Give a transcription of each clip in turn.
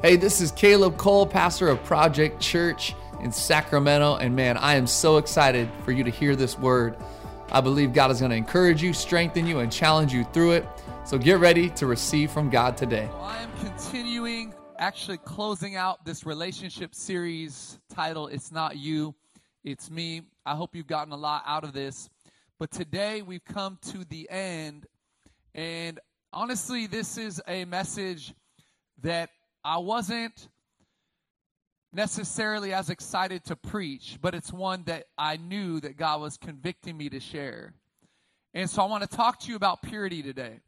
Hey, this is Caleb Cole, pastor of Project Church in Sacramento. And man, I am so excited for you to hear this word. I believe God is going to encourage you, strengthen you, and challenge you through it. So get ready to receive from God today. Well, I am continuing, actually closing out this relationship series titled, It's Not You, It's Me. I hope you've gotten a lot out of this. But today we've come to the end. And honestly, this is a message that I wasn't necessarily as excited to preach, but it's one that I knew that God was convicting me to share. And so I want to talk to you about purity today.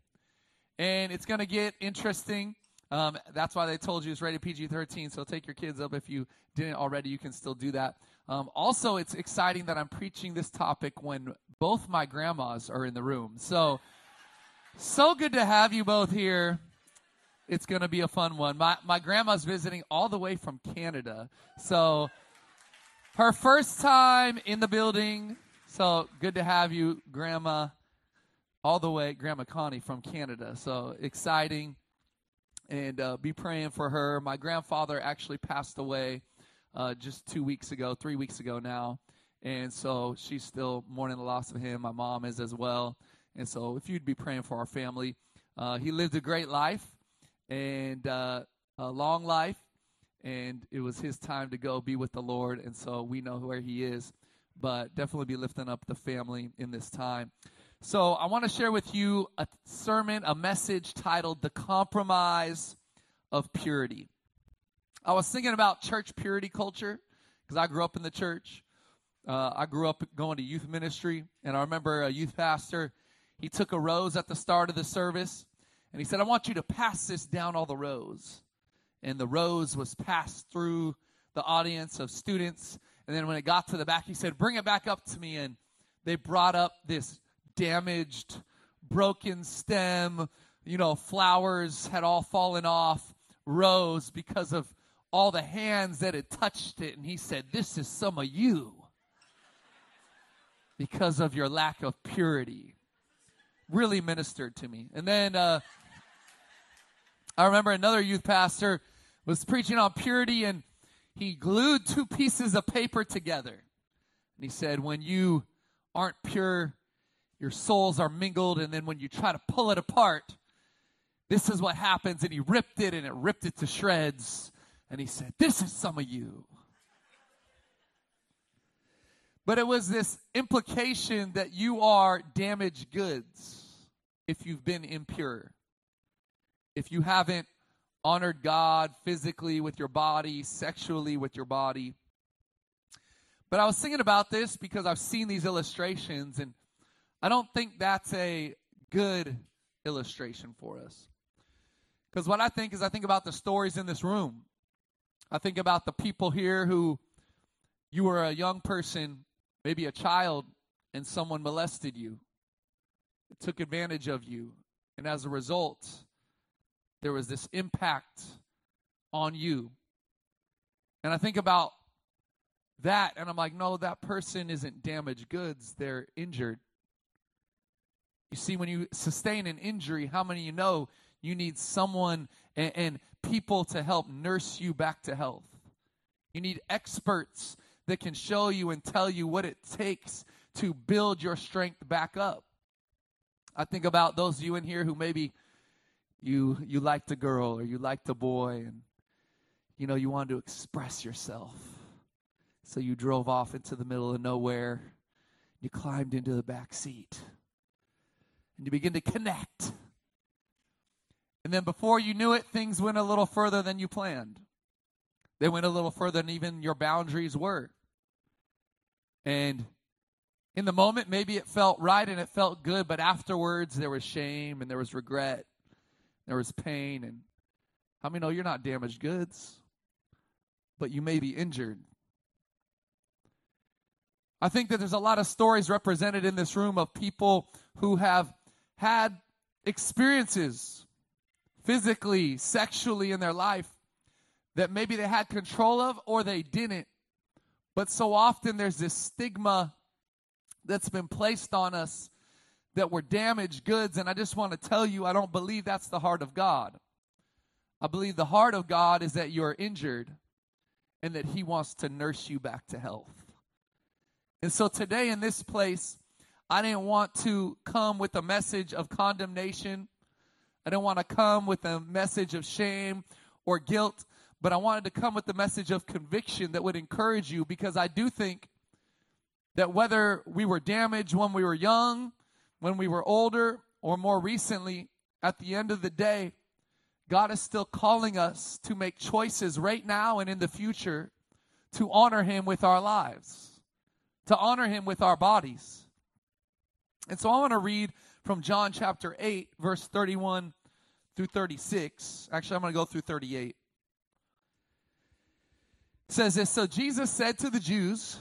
And it's going to get interesting. That's why they told you it's rated PG-13, so take your kids up if you didn't already. You can still do that. Also, it's exciting that I'm preaching this topic when both my grandmas are in the room. So good to have you both here. It's going to be a fun one. My grandma's visiting all the way from Canada. So her first time in the building. So good to have you, Grandma, all the way, Grandma Connie from Canada. So exciting. And be praying for her. My grandfather actually passed away just 3 weeks ago now. And so she's still mourning the loss of him. My mom is as well. And so if you'd be praying for our family. He lived a great life. And a long life, and it was his time to go be with the Lord, and so we know where he is, but definitely be lifting up the family in this time. So I want to share with you a message titled, The Compromise of Purity. I was thinking about church purity culture, because I grew up in the church. I grew up going to youth ministry, and I remember a youth pastor, he took a rose at the start of the service. And he said, I want you to pass this down all the rows. And the rose was passed through the audience of students. And then when it got to the back, he said, bring it back up to me. And they brought up this damaged, broken stem, flowers had all fallen off, rose because of all the hands that had touched it. And he said, this is some of you because of your lack of purity. Really ministered to me. And then I remember another youth pastor was preaching on purity, and he glued two pieces of paper together. And he said, when you aren't pure, your souls are mingled, and then when you try to pull it apart, this is what happens. And he ripped it, and it ripped it to shreds. And he said, this is some of you. But it was this implication that you are damaged goods if you've been impure. If you haven't honored God physically with your body, sexually with your body. But I was thinking about this because I've seen these illustrations, and I don't think that's a good illustration for us. Because what I think is, I think about the stories in this room. I think about the people here who you were a young person, maybe a child, and someone molested you, took advantage of you, and as a result, there was this impact on you. And I think about that, and I'm like, no, that person isn't damaged goods, they're injured. You see, when you sustain an injury, how many of you know you need someone and people to help nurse you back to health? You need experts that can show you and tell you what it takes to build your strength back up. I think about those of you in here who maybe you liked a girl or you liked a boy, and you wanted to express yourself. So you drove off into the middle of nowhere, you climbed into the back seat, and you begin to connect. And then before you knew it, things went a little further than you planned. They went a little further than even your boundaries were. And in the moment, maybe it felt right and it felt good, but afterwards there was shame and there was regret, there was pain. And how many know you're not damaged goods, but you may be injured? I think that there's a lot of stories represented in this room of people who have had experiences physically, sexually in their life that maybe they had control of or they didn't. But so often there's this stigma that's been placed on us that we're damaged goods. And I just want to tell you, I don't believe that's the heart of God. I believe the heart of God is that you're injured and that he wants to nurse you back to health. And so today in this place, I didn't want to come with a message of condemnation. I didn't want to come with a message of shame or guilt, but I wanted to come with the message of conviction that would encourage you, because I do think that whether we were damaged when we were young, when we were older, or more recently, at the end of the day, God is still calling us to make choices right now and in the future to honor him with our lives, to honor him with our bodies. And so I want to read from John chapter 8, verse 31 through 36. Actually, I'm going to go through 38. It says this, "So Jesus said to the Jews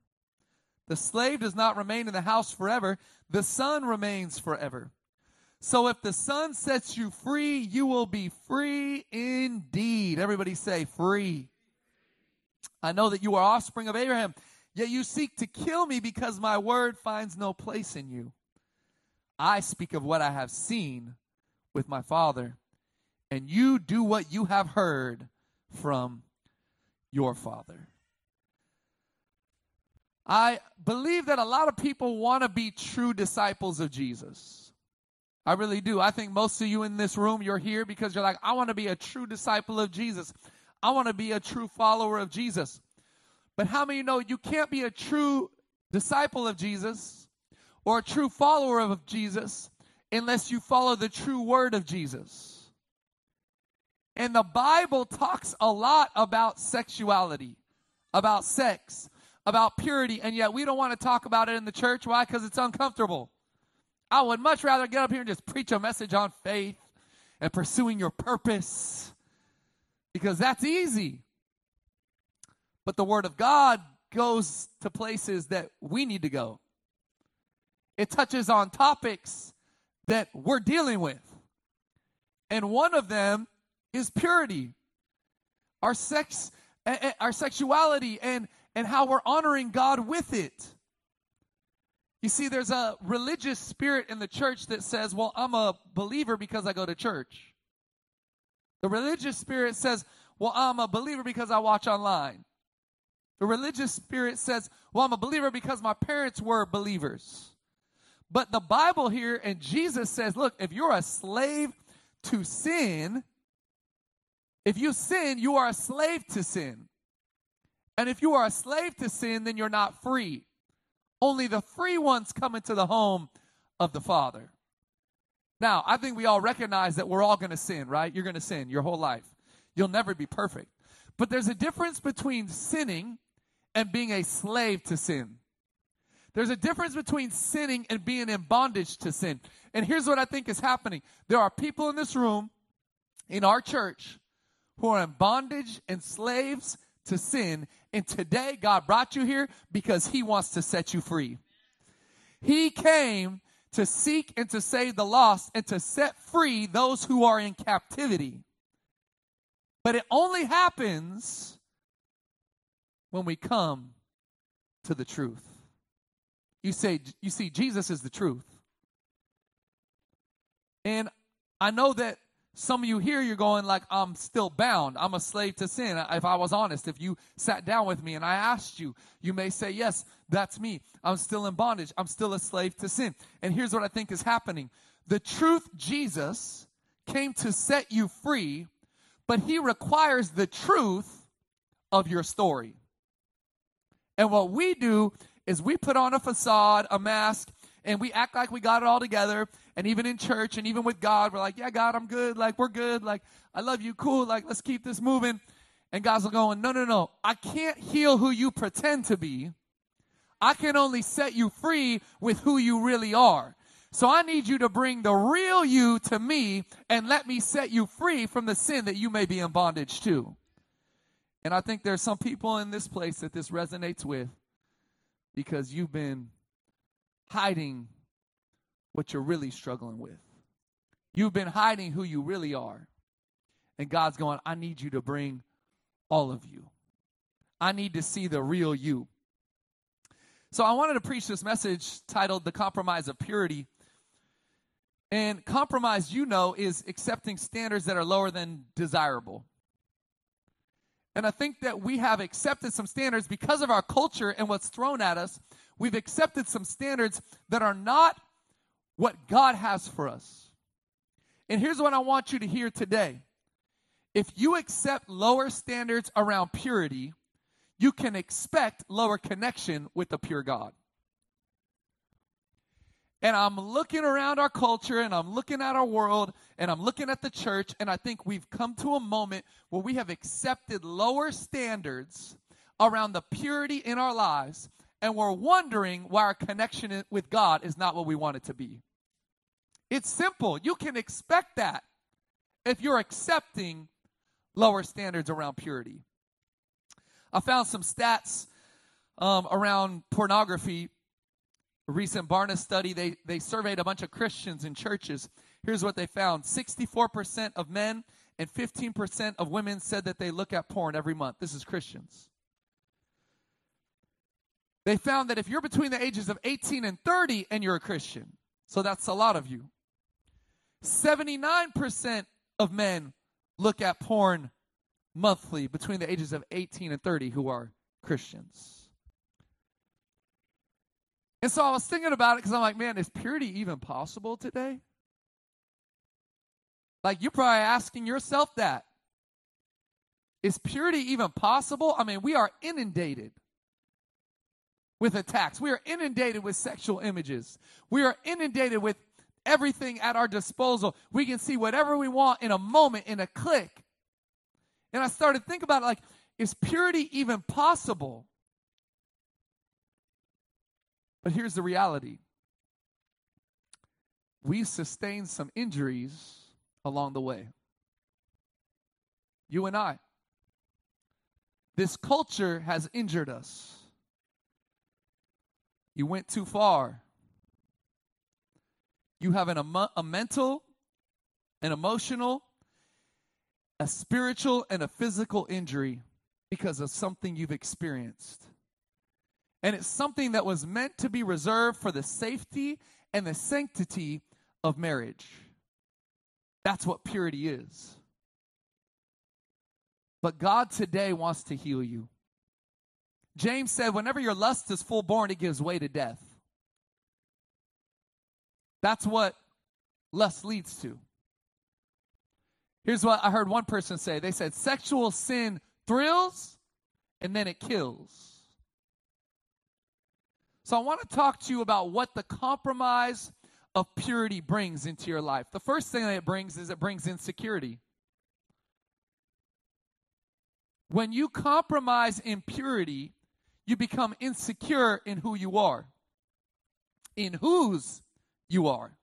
The slave does not remain in the house forever. The son remains forever. So if the son sets you free, you will be free indeed.'" Everybody say free. "I know that you are offspring of Abraham, yet you seek to kill me because my word finds no place in you. I speak of what I have seen with my father, and you do what you have heard from your father." I believe that a lot of people want to be true disciples of Jesus. I really do. I think most of you in this room, you're here because you're like, I want to be a true disciple of Jesus. I want to be a true follower of Jesus. But how many of you know you can't be a true disciple of Jesus or a true follower of Jesus unless you follow the true word of Jesus? And the Bible talks a lot about sexuality, about sex, about purity, and yet we don't want to talk about it in the church. Why? Because it's uncomfortable. I would much rather get up here and just preach a message on faith and pursuing your purpose, because that's easy. But the word of God goes to places that we need to go. It touches on topics that we're dealing with. And one of them is purity, our sex, our sexuality, and how we're honoring God with it. You see, there's a religious spirit in the church that says, well, I'm a believer because I go to church. The religious spirit says, well, I'm a believer because I watch online. The religious spirit says, well, I'm a believer because my parents were believers. But the Bible here and Jesus says, look, if you're a slave to sin, if you sin, you are a slave to sin. And if you are a slave to sin, then you're not free. Only the free ones come into the home of the Father. Now, I think we all recognize that we're all going to sin, right? You're going to sin your whole life. You'll never be perfect. But there's a difference between sinning and being a slave to sin. There's a difference between sinning and being in bondage to sin. And here's what I think is happening. There are people in this room, in our church, who are in bondage and slaves to sin. And today, God brought you here because he wants to set you free. He came to seek and to save the lost and to set free those who are in captivity. But it only happens when we come to the truth. You see, Jesus is the truth. And I know that some of you here, you're going like, I'm still bound. I'm a slave to sin. If I was honest, if you sat down with me and I asked you, you may say, yes, that's me. I'm still in bondage. I'm still a slave to sin. And here's what I think is happening. The truth, Jesus, came to set you free, but he requires the truth of your story. And what we do is we put on a facade, a mask, and we act like we got it all together. And even in church and even with God, we're like, yeah, God, I'm good. Like, we're good. Like, I love you. Cool. Like, let's keep this moving. And God's going, no. I can't heal who you pretend to be. I can only set you free with who you really are. So I need you to bring the real you to me and let me set you free from the sin that you may be in bondage to. And I think there's some people in this place that this resonates with, because you've been hiding what you're really struggling with. You've been hiding who you really are. And God's going, I need you to bring all of you. I need to see the real you. So I wanted to preach this message titled The Compromise of Purity. And compromise, you know, is accepting standards that are lower than desirable. And I think that we have accepted some standards because of our culture and what's thrown at us. We've accepted some standards that are not what God has for us. And here's what I want you to hear today. If you accept lower standards around purity, you can expect lower connection with a pure God. And I'm looking around our culture, and I'm looking at our world, and I'm looking at the church, and I think we've come to a moment where we have accepted lower standards around the purity in our lives, and we're wondering why our connection with God is not what we want it to be. It's simple. You can expect that if you're accepting lower standards around purity. I found some stats around pornography. A recent Barna study, they surveyed a bunch of Christians in churches. Here's what they found. 64% of men and 15% of women said that they look at porn every month. This is Christians. They found that if you're between the ages of 18 and 30 and you're a Christian, so that's a lot of you, 79% of men look at porn monthly between the ages of 18 and 30 who are Christians. And so I was thinking about it, because I'm like, man, is purity even possible today? Like, you're probably asking yourself that. Is purity even possible? I mean, we are inundated with attacks. We are inundated with sexual images. We are inundated with everything at our disposal. We can see whatever we want in a moment, in a click. And I started thinking about it, like, is purity even possible? But here's the reality. We sustained some injuries along the way. You and I. This culture has injured us. You went too far. You have a mental, an emotional, a spiritual, and a physical injury because of something you've experienced. And it's something that was meant to be reserved for the safety and the sanctity of marriage. That's what purity is. But God today wants to heal you. James said, whenever your lust is full born, it gives way to death. That's what lust leads to. Here's what I heard one person say. They said, sexual sin thrills and then it kills. So I want to talk to you about what the compromise of purity brings into your life. The first thing that it brings is it brings insecurity. When you compromise in purity, you become insecure in who you are, in whose you are.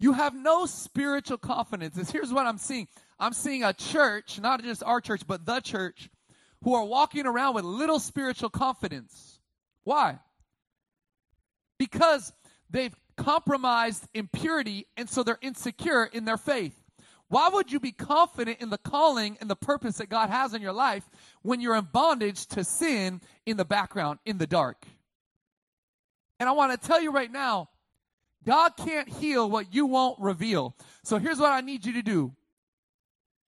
You have no spiritual confidence. And here's what I'm seeing. I'm seeing a church, not just our church, but the church, who are walking around with little spiritual confidence. Why? Because they've compromised in purity, and so they're insecure in their faith. Why would you be confident in the calling and the purpose that God has in your life when you're in bondage to sin in the background, in the dark? And I want to tell you right now, God can't heal what you won't reveal. So here's what I need you to do.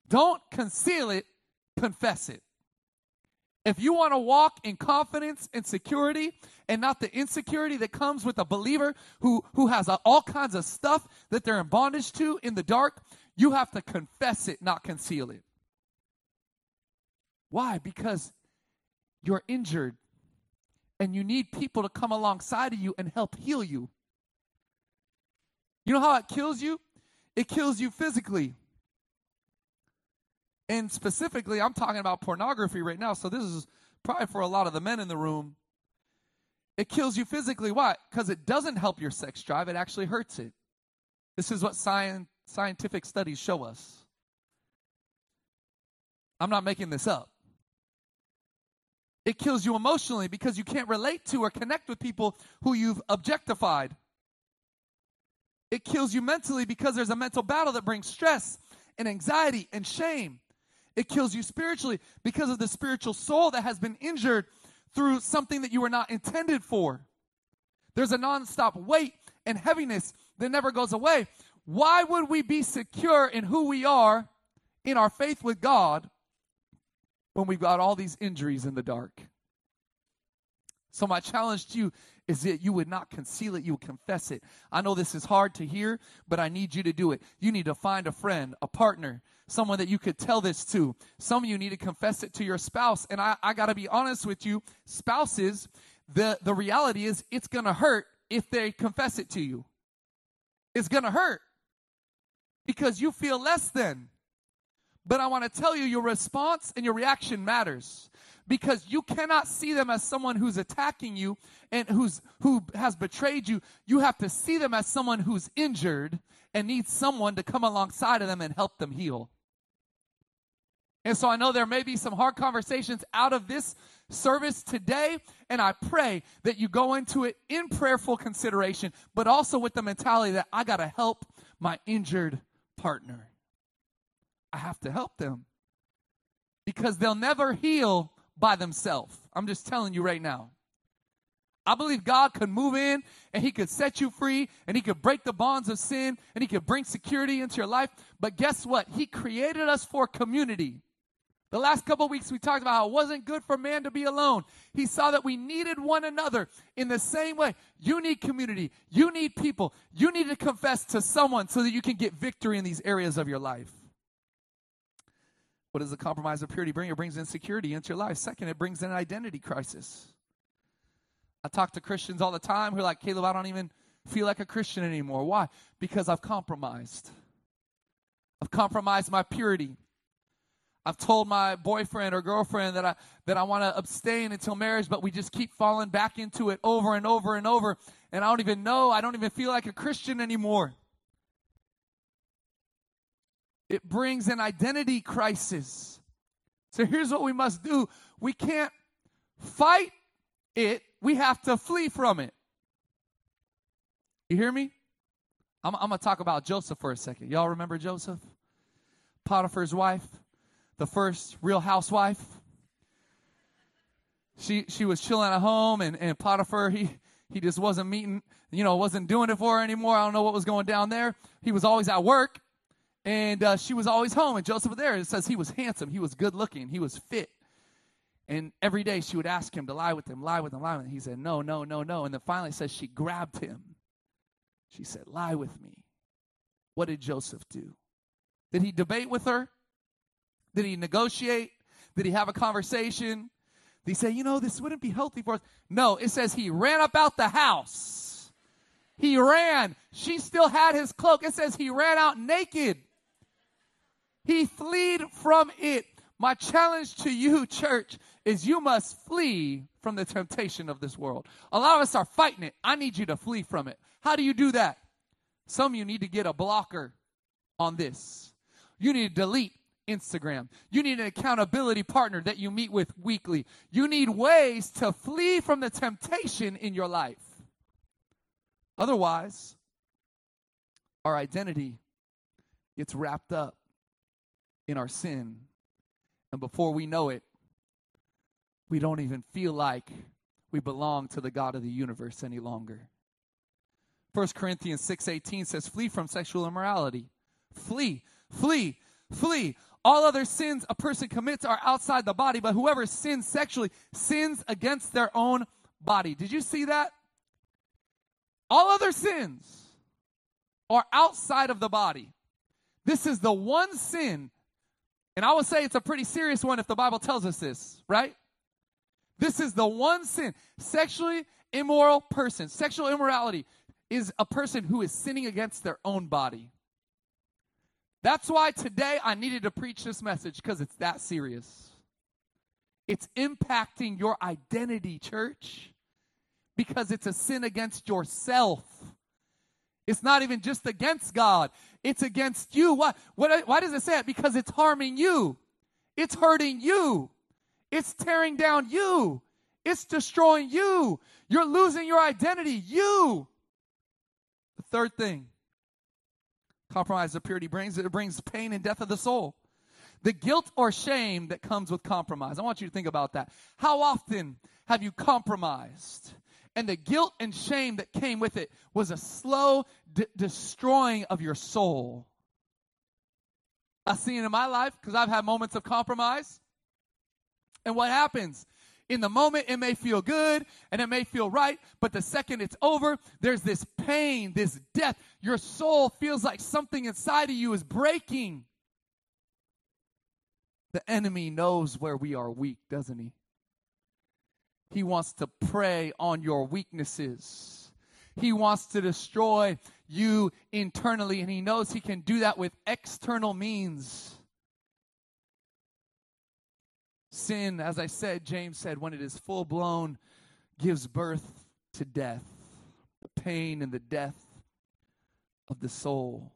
Don't conceal it, confess it. If you want to walk in confidence and security, and not the insecurity that comes with a believer who has all kinds of stuff that they're in bondage to in the dark, you have to confess it, not conceal it. Why? Because you're injured, and you need people to come alongside of you and help heal you. You know how it kills you? It kills you physically. And specifically, I'm talking about pornography right now, so this is probably for a lot of the men in the room. It kills you physically. Why? Because it doesn't help your sex drive. It actually hurts it. This is what scientific studies show us. I'm not making this up. It kills you emotionally because you can't relate to or connect with people who you've objectified. It kills you mentally because there's a mental battle that brings stress and anxiety and shame. It kills you spiritually because of the spiritual soul that has been injured through something that you were not intended for. There's a nonstop weight and heaviness that never goes away. Why would we be secure in who we are in our faith with God when we've got all these injuries in the dark? So my challenge to you is that you would not conceal it, you would confess it. I know this is hard to hear, but I need you to do it. You need to find a friend, a partner, someone that you could tell this to. Some of you need to confess it to your spouse. And I got to be honest with you, spouses, the reality is it's going to hurt if they confess it to you. It's going to hurt because you feel less than. But I want to tell you, your response and your reaction matters. Because you cannot see them as someone who's attacking you and who has betrayed you. You have to see them as someone who's injured and needs someone to come alongside of them and help them heal. And so I know there may be some hard conversations out of this service today, and I pray that you go into it in prayerful consideration, but also with the mentality that I got to help my injured partner. I have to help them because they'll never heal by themselves. I'm just telling you right now. I believe God could move in and he could set you free and he could break the bonds of sin and he could bring security into your life. But guess what? He created us for community. The last couple of weeks we talked about how it wasn't good for man to be alone. He saw that we needed one another in the same way. You need community. You need people. You need to confess to someone so that you can get victory in these areas of your life. What does the compromise of purity bring? It brings insecurity into your life. Second, it brings in an identity crisis. I talk to Christians all the time who are like, Caleb, I don't even feel like a Christian anymore. Why? Because I've compromised. I've compromised my purity. I've told my boyfriend or girlfriend that I want to abstain until marriage, but we just keep falling back into it over and over and over. And I don't even know. I don't even feel like a Christian anymore. It brings an identity crisis. So here's what we must do. We can't fight it. We have to flee from it. You hear me? I'm going to talk about Joseph for a second. Y'all remember Joseph? Potiphar's wife, the first real housewife. She was chilling at home, and Potiphar, he just wasn't meeting, wasn't doing it for her anymore. I don't know what was going down there. He was always at work. And she was always home, and Joseph was there. It says he was handsome, he was good-looking, he was fit. And every day she would ask him to lie with him. He said, no. And then finally it says she grabbed him. She said, lie with me. What did Joseph do? Did he debate with her? Did he negotiate? Did he have a conversation? Did he say, this wouldn't be healthy for us? No, it says he ran up out the house. He ran. She still had his cloak. It says he ran out naked. He fled from it. My challenge to you, church, is you must flee from the temptation of this world. A lot of us are fighting it. I need you to flee from it. How do you do that? Some of you need to get a blocker on this. You need to delete Instagram. You need an accountability partner that you meet with weekly. You need ways to flee from the temptation in your life. Otherwise, our identity gets wrapped up in our sin, and before we know it, we don't even feel like we belong to the God of the universe any longer. 1 Corinthians 6:18 says, flee from sexual immorality. Flee, flee, flee. All other sins a person commits are outside the body, but whoever sins sexually sins against their own body. Did you see that? All other sins are outside of the body. This is the one sin. And I would say it's a pretty serious one if the Bible tells us this, right? This is the one sin. Sexually immoral person. Sexual immorality is a person who is sinning against their own body. That's why today I needed to preach this message, because it's that serious. It's impacting your identity, church. because it's a sin against yourself. It's not even just against God. It's against you. Why does it say it? Because it's harming you. It's hurting you. It's tearing down you. It's destroying you. You're losing your identity. You. The third thing, compromise of purity brings, it brings pain and death of the soul. The guilt or shame that comes with compromise. I want you to think about that. How often have you compromised? And the guilt and shame that came with it was a slow destroying of your soul. I've seen it in my life because I've had moments of compromise. And what happens? In the moment, it may feel good and it may feel right, but the second it's over, there's this pain, this death. Your soul feels like something inside of you is breaking. The enemy knows where we are weak, doesn't he? He wants to prey on your weaknesses. He wants to destroy you internally, and he knows he can do that with external means. Sin, as I said, James said, when it is full-blown, gives birth to death, the pain and the death of the soul.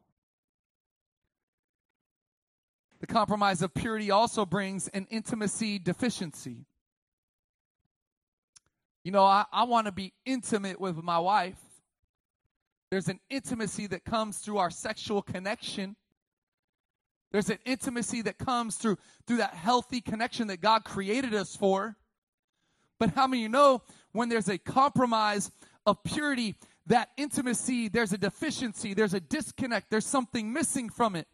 The compromise of purity also brings an intimacy deficiency. You know, I want to be intimate with my wife. There's an intimacy that comes through our sexual connection. There's an intimacy that comes through that healthy connection that God created us for. But how many of you know when there's a compromise of purity, that intimacy, there's a deficiency, there's a disconnect, there's something missing from it.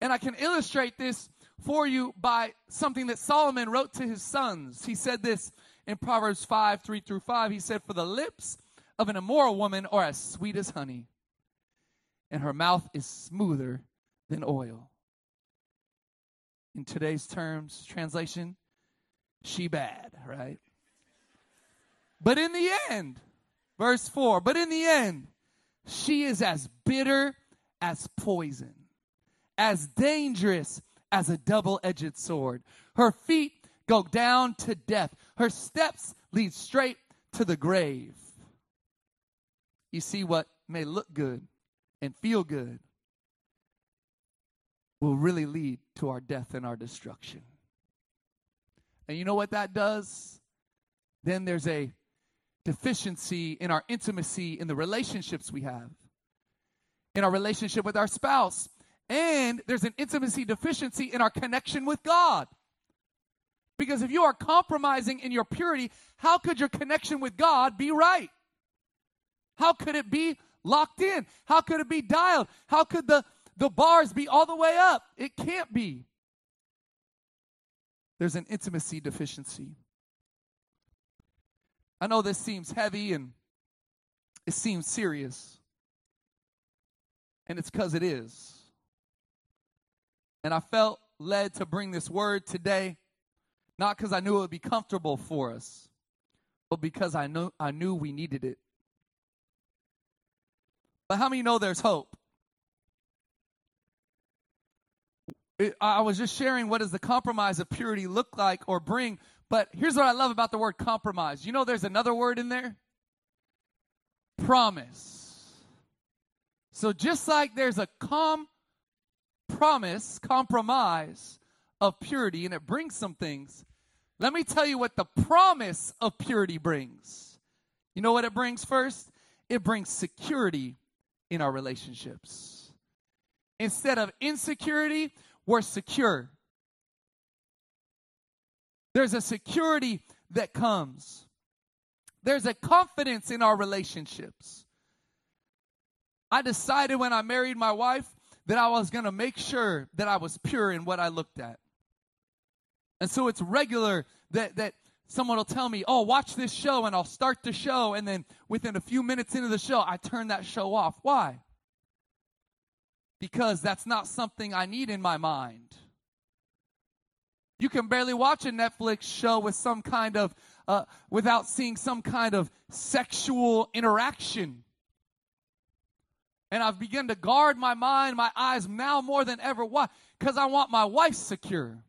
And I can illustrate this for you by something that Solomon wrote to his sons. He said this in Proverbs 5, 3 through 5. He said, "For the lips of an immoral woman are as sweet as honey, and her mouth is smoother than oil." In today's terms, translation, she bad, right? But in the end, verse 4, but in the end, she is as bitter as poison, as dangerous as a double-edged sword. Her feet go down to death. Her steps lead straight to the grave. You see, what may look good and feel good will really lead to our death and our destruction. And you know what that does? Then there's a deficiency in our intimacy in the relationships we have, in our relationship with our spouse. And there's an intimacy deficiency in our connection with God. Because if you are compromising in your purity, how could your connection with God be right? How could it be locked in? How could it be dialed? How could the bars be all the way up? It can't be. There's an intimacy deficiency. I know this seems heavy and it seems serious. And it's because it is. And I felt led to bring this word today, not because I knew it would be comfortable for us, but because I knew we needed it. But how many know there's hope? I was just sharing, what does the compromise of purity look like or bring? But here's what I love about the word compromise. You know there's another word in there? Promise. So just like there's a compromise of purity, and it brings some things. Let me tell you what the promise of purity brings. You know what it brings first? It brings security in our relationships. Instead of insecurity, we're secure. There's a security that comes. There's a confidence in our relationships. I decided when I married my wife that I was going to make sure that I was pure in what I looked at. And so it's regular that someone will tell me, "Oh, watch this show," and I'll start the show, and then within a few minutes into the show, I turn that show off. Why? Because that's not something I need in my mind. You can barely watch a Netflix show with some kind of, without seeing some kind of sexual interaction. And I've begun to guard my mind, my eyes now more than ever. Why? Because I want my wife secure.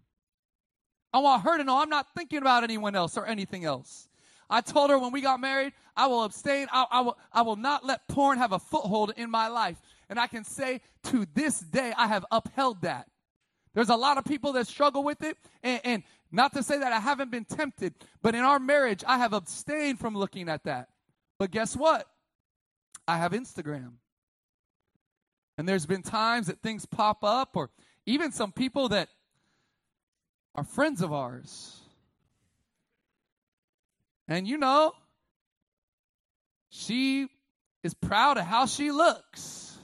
I want her to know I'm not thinking about anyone else or anything else. I told her when we got married, I will abstain. I will not let porn have a foothold in my life. And I can say to this day, I have upheld that. There's a lot of people that struggle with it. And not to say that I haven't been tempted, but in our marriage, I have abstained from looking at that. But guess what? I have Instagram. And there's been times that things pop up, or even some people that are friends of ours. And you know, she is proud of how she looks.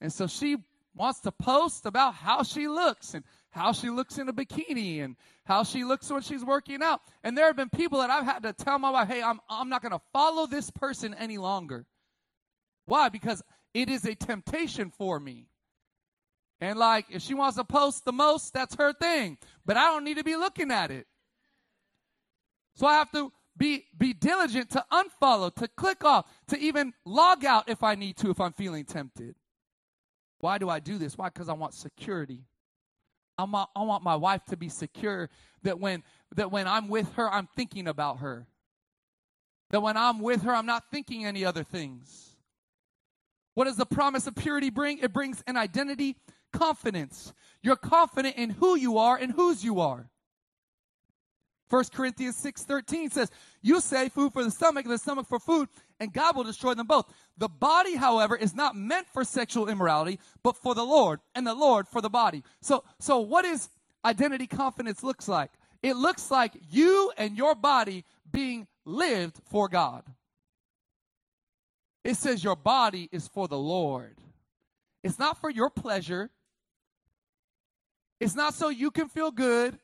And so she wants to post about how she looks and how she looks in a bikini and how she looks when she's working out. And there have been people that I've had to tell my wife, hey, I'm not going to follow this person any longer. Why? Because it is a temptation for me. And like, if she wants to post the most, that's her thing. But I don't need to be looking at it. So I have to be diligent to unfollow, to click off, to even log out if I need to, if I'm feeling tempted. Why do I do this? Why? Because I want security. I want my wife to be secure that when I'm with her, I'm thinking about her. That when I'm with her, I'm not thinking any other things. What does the promise of purity bring? It brings an identity, confidence. You're confident in who you are and whose you are. 1 Corinthians 6:13 says, you say food for the stomach and the stomach for food, and God will destroy them both. The body, however, is not meant for sexual immorality, but for the Lord, and the Lord for the body. So what is identity confidence looks like? It looks like you and your body being lived for God. It says your body is for the Lord. It's not for your pleasure. It's not so you can feel good.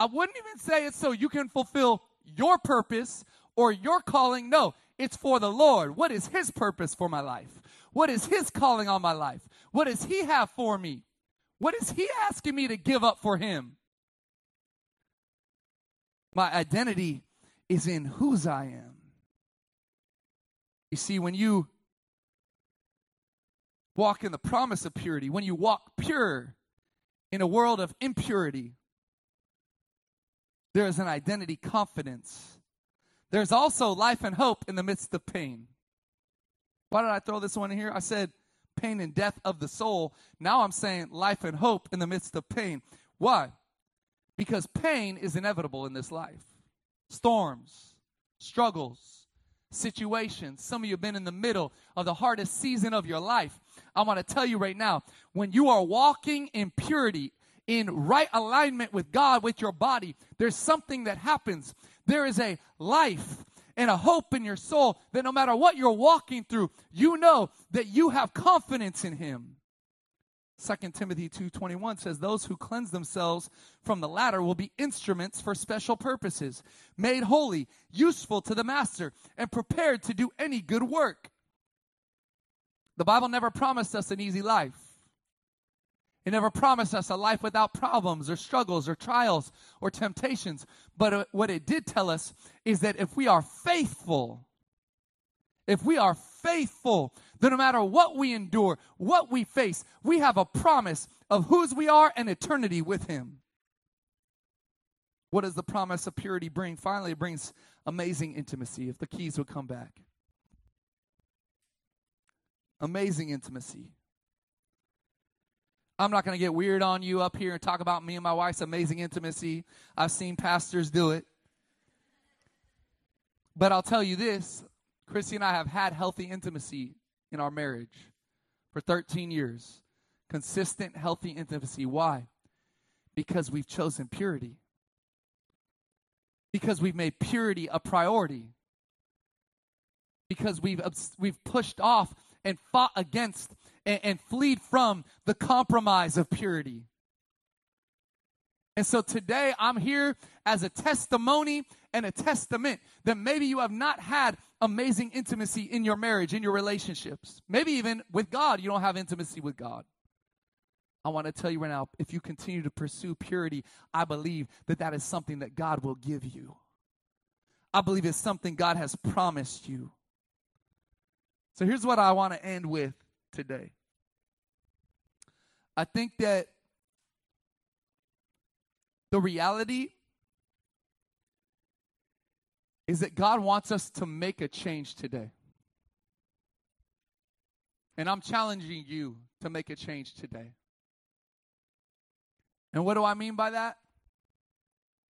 I wouldn't even say it's so you can fulfill your purpose or your calling. No, it's for the Lord. What is his purpose for my life? What is his calling on my life? What does he have for me? What is he asking me to give up for him? My identity is in whose I am. You see, when you walk in the promise of purity, when you walk pure in a world of impurity, there is an identity confidence. There's also life and hope in the midst of pain. Why did I throw this one in here? I said pain and death of the soul. Now I'm saying life and hope in the midst of pain. Why? Because pain is inevitable in this life. Storms, struggles, situations. Some of you have been in the middle of the hardest season of your life. I want to tell you right now, when you are walking in purity, in right alignment with God, with your body, there's something that happens. There is a life and a hope in your soul that no matter what you're walking through, you know that you have confidence in him. 2 Timothy 2:21 says, those who cleanse themselves from the latter will be instruments for special purposes, made holy, useful to the master, and prepared to do any good work. The Bible never promised us an easy life. It never promised us a life without problems or struggles or trials or temptations. But what it did tell us is that if we are faithful, then no matter what we endure, what we face, we have a promise of whose we are and eternity with him. What does the promise of purity bring? Finally, it brings amazing intimacy. If the keys would come back. Amazing intimacy. I'm not going to get weird on you up here and talk about me and my wife's amazing intimacy. I've seen pastors do it. But I'll tell you this, Chrissy and I have had healthy intimacy in our marriage for 13 years. Consistent, healthy intimacy. Why? Because we've chosen purity. Because we've made purity a priority. Because we've pushed off and fought against and flee from the compromise of purity. And so today I'm here as a testimony and a testament that maybe you have not had amazing intimacy in your marriage, in your relationships. Maybe even with God, you don't have intimacy with God. I want to tell you right now, if you continue to pursue purity, I believe that that is something that God will give you. I believe it's something God has promised you. So here's what I want to end with today. I think that the reality is that God wants us to make a change today. And I'm challenging you to make a change today. And what do I mean by that?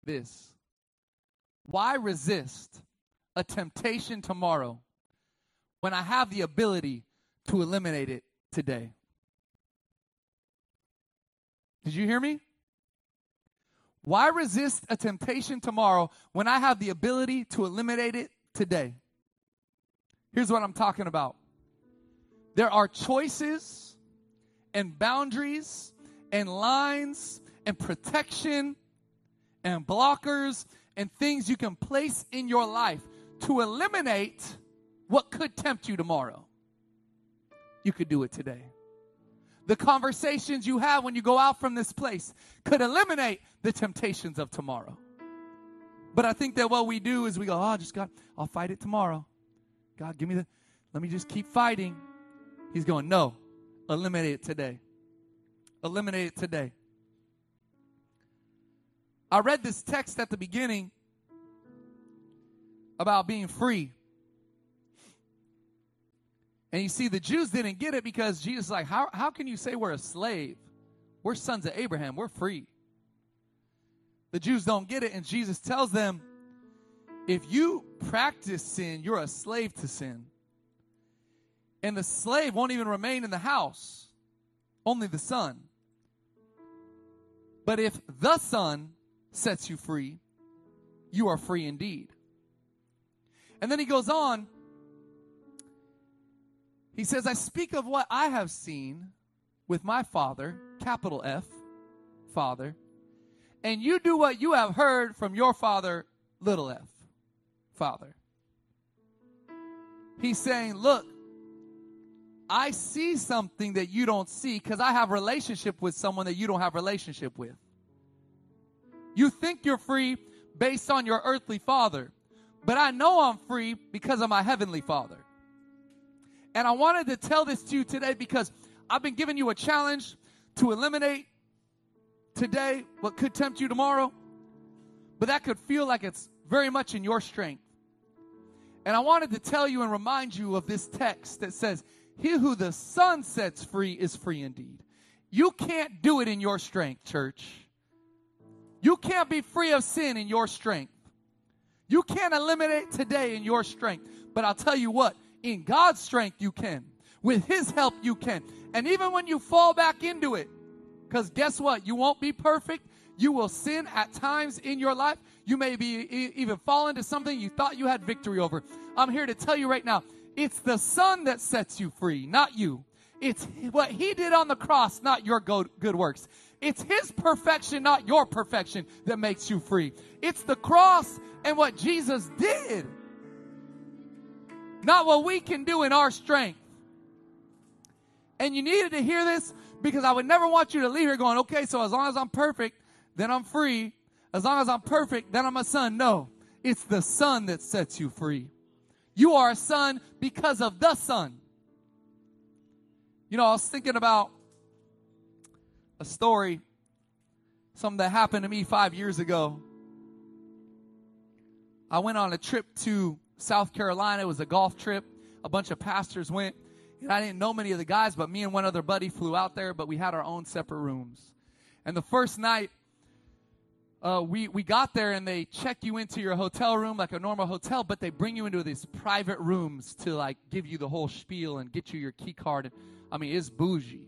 This. Why resist a temptation tomorrow when I have the ability to eliminate it today? Did you hear me? Why resist a temptation tomorrow when I have the ability to eliminate it today? Here's what I'm talking about. There are choices and boundaries and lines and protection and blockers and things you can place in your life to eliminate what could tempt you tomorrow. You could do it today. The conversations you have when you go out from this place could eliminate the temptations of tomorrow. But I think that what we do is we go, oh, just God, I'll fight it tomorrow. God, give me the, let me just keep fighting. He's going, no, eliminate it today. Eliminate it today. I read this text at the beginning about being free. And you see, the Jews didn't get it because Jesus is like, how can you say we're a slave? We're sons of Abraham. We're free. The Jews don't get it, and Jesus tells them, if you practice sin, you're a slave to sin. And the slave won't even remain in the house, only the son. But if the son sets you free, you are free indeed. And then he goes on. He says, I speak of what I have seen with my Father, capital F, Father, and you do what you have heard from your father, little f, Father. He's saying, look, I see something that you don't see because I have relationship with someone that you don't have relationship with. You think you're free based on your earthly father, but I know I'm free because of my heavenly Father. And I wanted to tell this to you today because I've been giving you a challenge to eliminate today what could tempt you tomorrow. But that could feel like it's very much in your strength. And I wanted to tell you and remind you of this text that says, he who the Son sets free is free indeed. You can't do it in your strength, church. You can't be free of sin in your strength. You can't eliminate today in your strength. But I'll tell you what. In God's strength, you can. With his help, you can. And even when you fall back into it, because guess what? You won't be perfect. You will sin at times in your life. You may be even fall into something you thought you had victory over. I'm here to tell you right now, it's the Son that sets you free, not you. It's what he did on the cross, not your good works. It's his perfection, not your perfection, that makes you free. It's the cross and what Jesus did. Not what we can do in our strength. And you needed to hear this because I would never want you to leave here going, okay, so as long as I'm perfect, then I'm free. As long as I'm perfect, then I'm a son. No, it's the Son that sets you free. You are a son because of the Son. You know, I was thinking about a story, something that happened to me 5 years ago. I went on a trip to South Carolina. It was a golf trip. A bunch of pastors went, and I didn't know many of the guys, but me and one other buddy flew out there, but we had our own separate rooms. And the first night, we got there, and they check you into your hotel room like a normal hotel, but they bring you into these private rooms to, like, give you the whole spiel and get you your key card. And, I mean, it's bougie.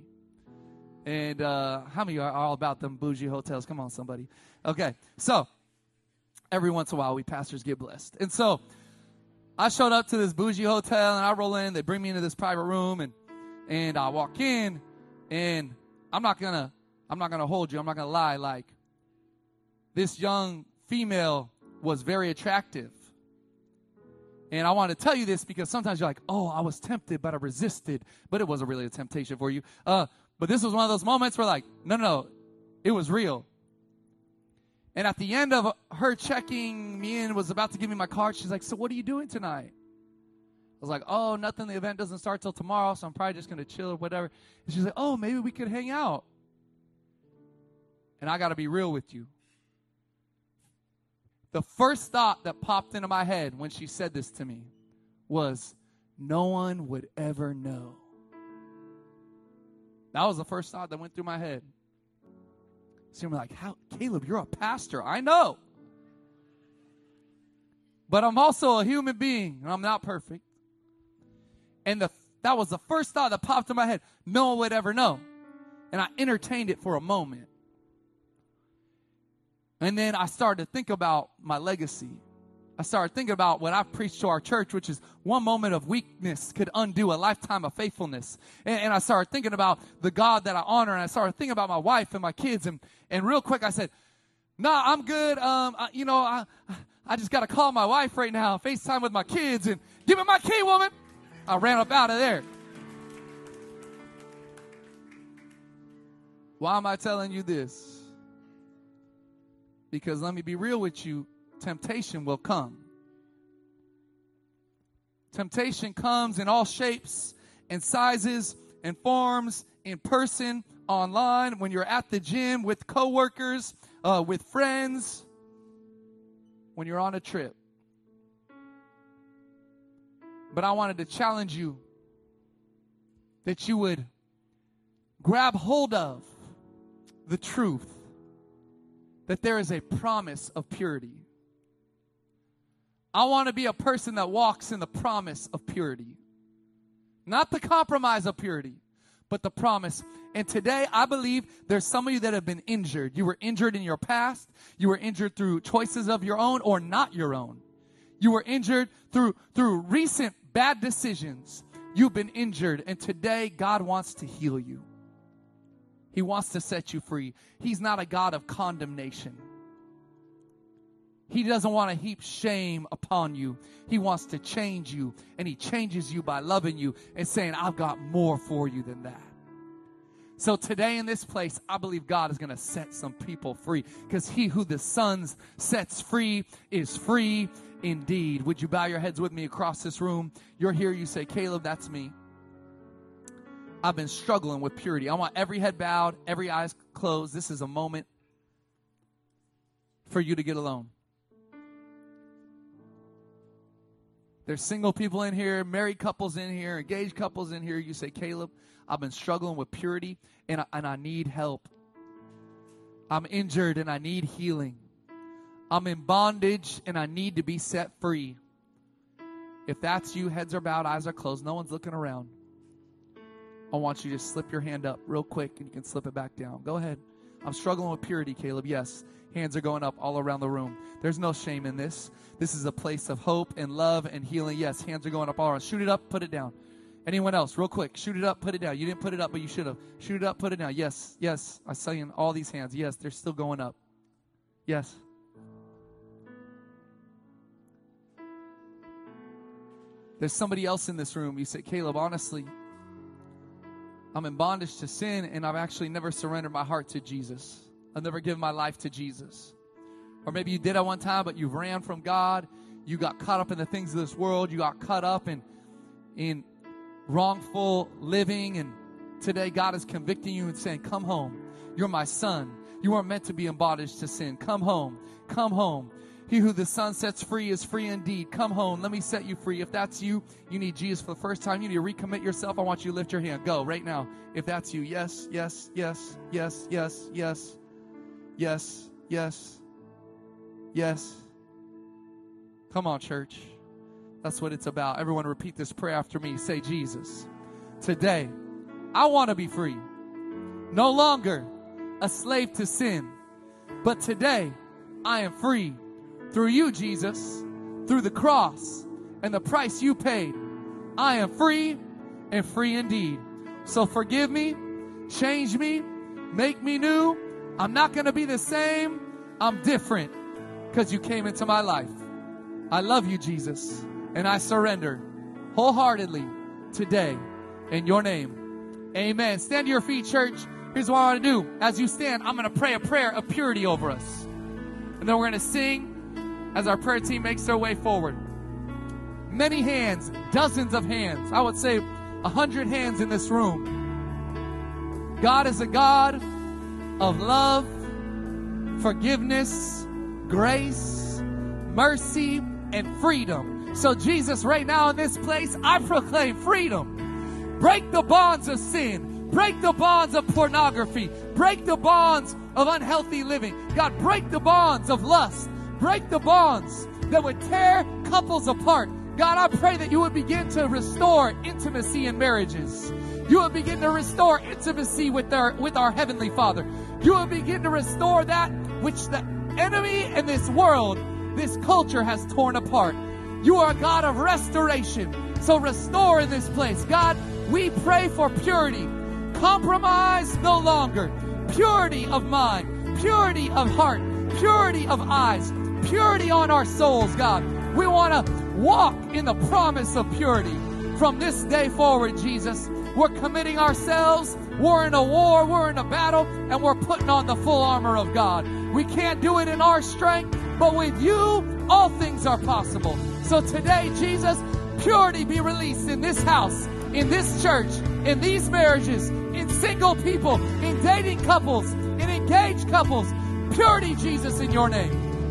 And how many are all about them bougie hotels? Come on, somebody. Okay, so every once in a while, we pastors get blessed. And so I showed up to this bougie hotel, and I roll in. They bring me into this private room, and I walk in, and I'm not gonna hold you. I'm not gonna lie. Like, this young female was very attractive, and I want to tell you this because sometimes you're like, oh, I was tempted, but I resisted, but it wasn't really a temptation for you. But this was one of those moments where, like, no, it was real. And at the end of her checking me in, was about to give me my card. She's like, so what are you doing tonight? I was like, oh, nothing. The event doesn't start till tomorrow, so I'm probably just going to chill or whatever. And she's like, oh, maybe we could hang out. And I got to be real with you. The first thought that popped into my head when she said this to me was, no one would ever know. That was the first thought that went through my head. So I'm like, how, Caleb, you're a pastor. I know. But I'm also a human being, and I'm not perfect. And that was the first thought that popped in my head. No one would ever know. And I entertained it for a moment. And then I started to think about my legacy. I started thinking about what I preached to our church, which is one moment of weakness could undo a lifetime of faithfulness. And I started thinking about the God that I honor, and I started thinking about my wife and my kids. And real quick, I said, nah, I'm good. I just got to call my wife right now, FaceTime with my kids, and give me my key, woman. I ran up out of there. Why am I telling you this? Because let me be real with you, temptation will come. Temptation comes in all shapes and sizes and forms, in person, online, when you're at the gym, with coworkers, with friends, when you're on a trip. But I wanted to challenge you that you would grab hold of the truth that there is a promise of purity. I want to be a person that walks in the promise of purity. Not the compromise of purity, but the promise. And today, I believe there's some of you that have been injured. You were injured in your past. You were injured through choices of your own or not your own. You were injured through recent bad decisions. You've been injured. And today, God wants to heal you. He wants to set you free. He's not a God of condemnation. He doesn't want to heap shame upon you. He wants to change you, and he changes you by loving you and saying, I've got more for you than that. So today in this place, I believe God is going to set some people free, because he who the Son sets free is free indeed. Would you bow your heads with me across this room? You're here, you say, Caleb, that's me. I've been struggling with purity. I want every head bowed, every eyes closed. This is a moment for you to get alone. There's single people in here, married couples in here, engaged couples in here. You say, Caleb, I've been struggling with purity, and I need help. I'm injured, and I need healing. I'm in bondage, and I need to be set free. If that's you, heads are bowed, eyes are closed. No one's looking around. I want you to slip your hand up real quick, and you can slip it back down. Go ahead. I'm struggling with purity, Caleb. Yes, hands are going up all around the room. There's no shame in this. This is a place of hope and love and healing. Yes, hands are going up all around. Shoot it up, put it down. Anyone else? Real quick. Shoot it up, put it down. You didn't put it up, but you should have. Shoot it up, put it down. Yes, yes. I'm seeing all these hands. Yes, they're still going up. Yes. There's somebody else in this room. You say, Caleb, honestly, I'm in bondage to sin, and I've actually never surrendered my heart to Jesus. I've never given my life to Jesus. Or maybe you did at one time, but you ran from God. You got caught up in the things of this world. You got caught up in wrongful living. And today God is convicting you and saying, come home. You're my son. You are meant to be in bondage to sin. Come home. Come home. He who the Son sets free is free indeed. Come home. Let me set you free. If that's you, you need Jesus for the first time. You need to recommit yourself. I want you to lift your hand. Go right now. If that's you, yes, yes, yes, yes, yes, yes, yes, yes, yes. Come on, church. That's what it's about. Everyone repeat this prayer after me. Say, Jesus, today I want to be free. No longer a slave to sin, but today I am free. Through you, Jesus, through the cross and the price you paid, I am free and free indeed. So forgive me, change me, make me new. I'm not going to be the same. I'm different because you came into my life. I love you, Jesus, and I surrender wholeheartedly today in your name. Amen. Stand to your feet, church. Here's what I want to do. As you stand, I'm going to pray a prayer of purity over us. And then we're going to sing as our prayer team makes their way forward. Many hands, dozens of hands, I would say 100 hands in this room. God is a God of love, forgiveness, grace, mercy, and freedom. So Jesus, right now in this place, I proclaim freedom. Break the bonds of sin. Break the bonds of pornography. Break the bonds of unhealthy living. God, break the bonds of lust. Break the bonds that would tear couples apart. God, I pray that you would begin to restore intimacy in marriages. You would begin to restore intimacy with our Heavenly Father. You would begin to restore that which the enemy and this world, this culture has torn apart. You are a God of restoration. So restore in this place. God, we pray for purity. Compromise no longer. Purity of mind. Purity of heart. Purity of eyes. Purity on our souls, God. We want to walk in the promise of purity. From this day forward, Jesus, we're committing ourselves. We're in a war, we're in a battle, and we're putting on the full armor of God. We can't do it in our strength, but with you, all things are possible. So today, Jesus, purity be released in this house, in this church, in these marriages, in single people, in dating couples, in engaged couples. Purity, Jesus, in your name.